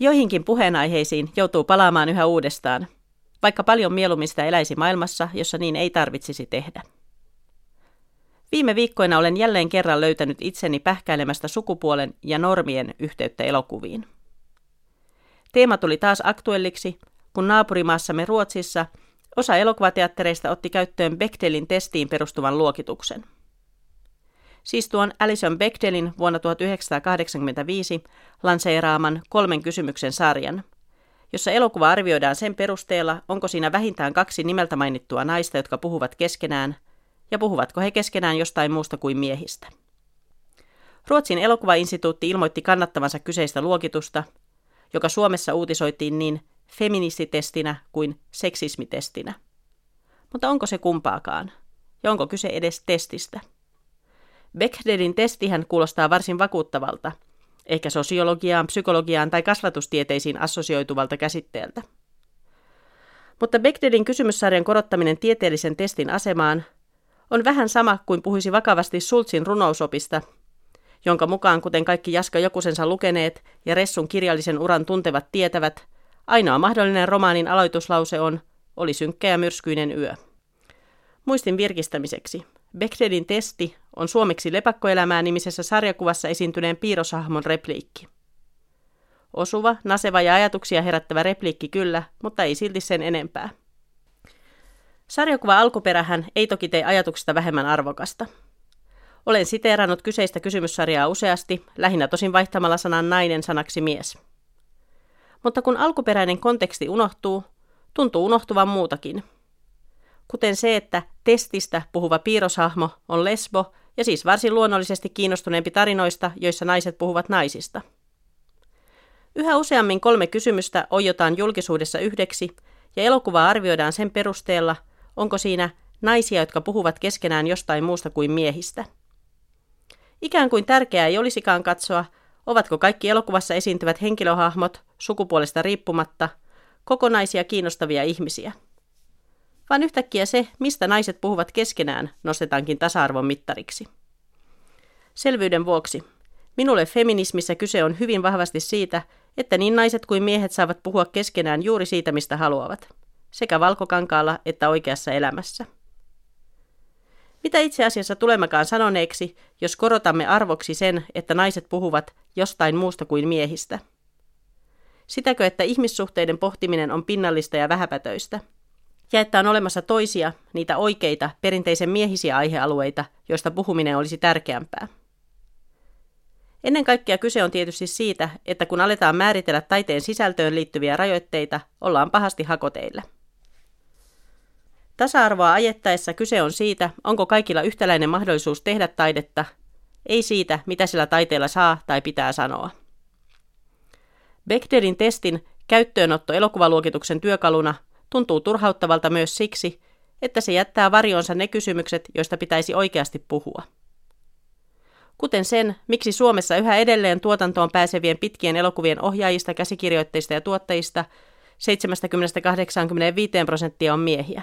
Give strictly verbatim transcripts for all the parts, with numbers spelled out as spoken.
Joihinkin puheenaiheisiin joutuu palaamaan yhä uudestaan, vaikka paljon mieluummin sitä eläisi maailmassa, jossa niin ei tarvitsisi tehdä. Viime viikkoina olen jälleen kerran löytänyt itseni pähkäilemästä sukupuolen ja normien yhteyttä elokuviin. Teema tuli taas aktuelliksi, kun naapurimaassamme Ruotsissa osa elokuvateattereista otti käyttöön Bechdellin testiin perustuvan luokituksen. Siis tuon Alison Bechdellin vuonna tuhatyhdeksänsataakahdeksankymmentäviisi lanseeraaman kolmen kysymyksen sarjan, jossa elokuva arvioidaan sen perusteella, onko siinä vähintään kaksi nimeltä mainittua naista, jotka puhuvat keskenään, ja puhuvatko he keskenään jostain muusta kuin miehistä. Ruotsin elokuvainstituutti ilmoitti kannattavansa kyseistä luokitusta, joka Suomessa uutisoitiin niin feministitestinä kuin seksismitestinä. Mutta onko se kumpaakaan? Ja onko kyse edes testistä? Bechdellin testihän kuulostaa varsin vakuuttavalta, ehkä sosiologiaan, psykologiaan tai kasvatustieteisiin assosioituvalta käsitteeltä. Mutta Bechdellin kysymyssarjan korottaminen tieteellisen testin asemaan on vähän sama kuin puhuisi vakavasti Schulzin runousopista, jonka mukaan, kuten kaikki Jaska Jokusensa lukeneet ja Ressun kirjallisen uran tuntevat tietävät, ainoa mahdollinen romaanin aloituslause on "Oli synkkä ja myrskyinen yö". Muistin virkistämiseksi. Bechdellin testi on suomeksi Lepakkoelämää nimisessä sarjakuvassa esiintyneen piirroshahmon repliikki. Osuva, naseva ja ajatuksia herättävä repliikki kyllä, mutta ei silti sen enempää. Sarjakuva alkuperähän ei toki tee ajatuksesta vähemmän arvokasta. Olen siteerannut kyseistä kysymyssarjaa useasti, lähinnä tosin vaihtamalla sanan nainen sanaksi mies. Mutta kun alkuperäinen konteksti unohtuu, tuntuu unohtuvan muutakin. Kuten se, että testistä puhuva piirroshahmo on lesbo ja siis varsin luonnollisesti kiinnostuneempi tarinoista, joissa naiset puhuvat naisista. Yhä useammin kolme kysymystä oiotaan julkisuudessa yhdeksi ja elokuvaa arvioidaan sen perusteella, onko siinä naisia, jotka puhuvat keskenään jostain muusta kuin miehistä. Ikään kuin tärkeää ei olisikaan katsoa, ovatko kaikki elokuvassa esiintyvät henkilöhahmot sukupuolesta riippumatta kokonaisia kiinnostavia ihmisiä. Vaan yhtäkkiä se, mistä naiset puhuvat keskenään, nostetaankin tasa-arvon mittariksi. Selvyyden vuoksi. Minulle feminismissä kyse on hyvin vahvasti siitä, että niin naiset kuin miehet saavat puhua keskenään juuri siitä, mistä haluavat. Sekä valkokankaalla että oikeassa elämässä. Mitä itse asiassa tulemmekaan sanoneeksi, jos korotamme arvoksi sen, että naiset puhuvat jostain muusta kuin miehistä? Sitäkö, että ihmissuhteiden pohtiminen on pinnallista ja vähäpätöistä? Ja että on olemassa toisia, niitä oikeita, perinteisen miehisiä aihealueita, joista puhuminen olisi tärkeämpää. Ennen kaikkea kyse on tietysti siitä, että kun aletaan määritellä taiteen sisältöön liittyviä rajoitteita, ollaan pahasti hakoteilla. Tasa-arvoa ajettaessa kyse on siitä, onko kaikilla yhtäläinen mahdollisuus tehdä taidetta, ei siitä, mitä sillä taiteella saa tai pitää sanoa. Bechdellin testin käyttöönotto elokuvaluokituksen työkaluna tuntuu turhauttavalta myös siksi, että se jättää varjoonsa ne kysymykset, joista pitäisi oikeasti puhua. Kuten sen, miksi Suomessa yhä edelleen tuotantoon pääsevien pitkien elokuvien ohjaajista, käsikirjoittajista ja tuottajista seitsemästäkymmenestä kahdeksaankymmeneenviiteen prosenttia on miehiä.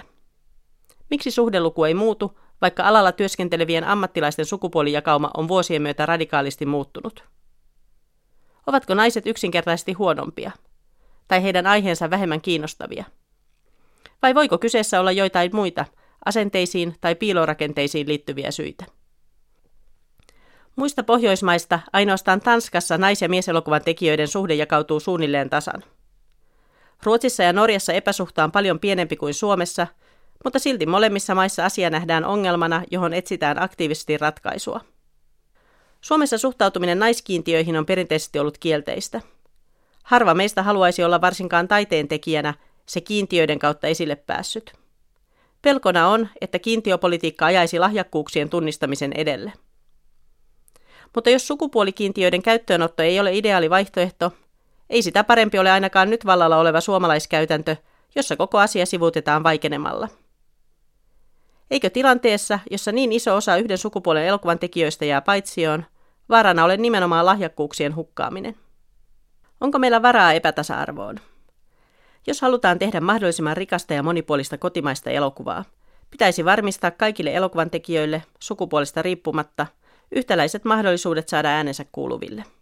Miksi suhdeluku ei muutu, vaikka alalla työskentelevien ammattilaisten sukupuolijakauma on vuosien myötä radikaalisti muuttunut? Ovatko naiset yksinkertaisesti huonompia? Tai heidän aiheensa vähemmän kiinnostavia? Vai voiko kyseessä olla joitain muita, asenteisiin tai piilorakenteisiin liittyviä syitä? Muista Pohjoismaista ainoastaan Tanskassa nais- ja mieselokuvan tekijöiden suhde jakautuu suunnilleen tasan. Ruotsissa ja Norjassa epäsuhta on paljon pienempi kuin Suomessa, mutta silti molemmissa maissa asia nähdään ongelmana, johon etsitään aktiivisesti ratkaisua. Suomessa suhtautuminen naiskiintiöihin on perinteisesti ollut kielteistä. Harva meistä haluaisi olla varsinkaan taiteentekijänä, se kiintiöiden kautta esille päässyt. Pelkona on, että kiintiöpolitiikka ajaisi lahjakkuuksien tunnistamisen edelle. Mutta jos sukupuolikiintiöiden käyttöönotto ei ole ideaali vaihtoehto, ei sitä parempi ole ainakaan nyt vallalla oleva suomalaiskäytäntö, jossa koko asia sivuutetaan vaikenemalla. Eikö tilanteessa, jossa niin iso osa yhden sukupuolen elokuvan tekijöistä jää paitsioon, vaarana ole nimenomaan lahjakkuuksien hukkaaminen? Onko meillä varaa epätasa-arvoon? Jos halutaan tehdä mahdollisimman rikasta ja monipuolista kotimaista elokuvaa, pitäisi varmistaa kaikille elokuvan tekijöille sukupuolesta riippumatta yhtäläiset mahdollisuudet saada äänensä kuuluville.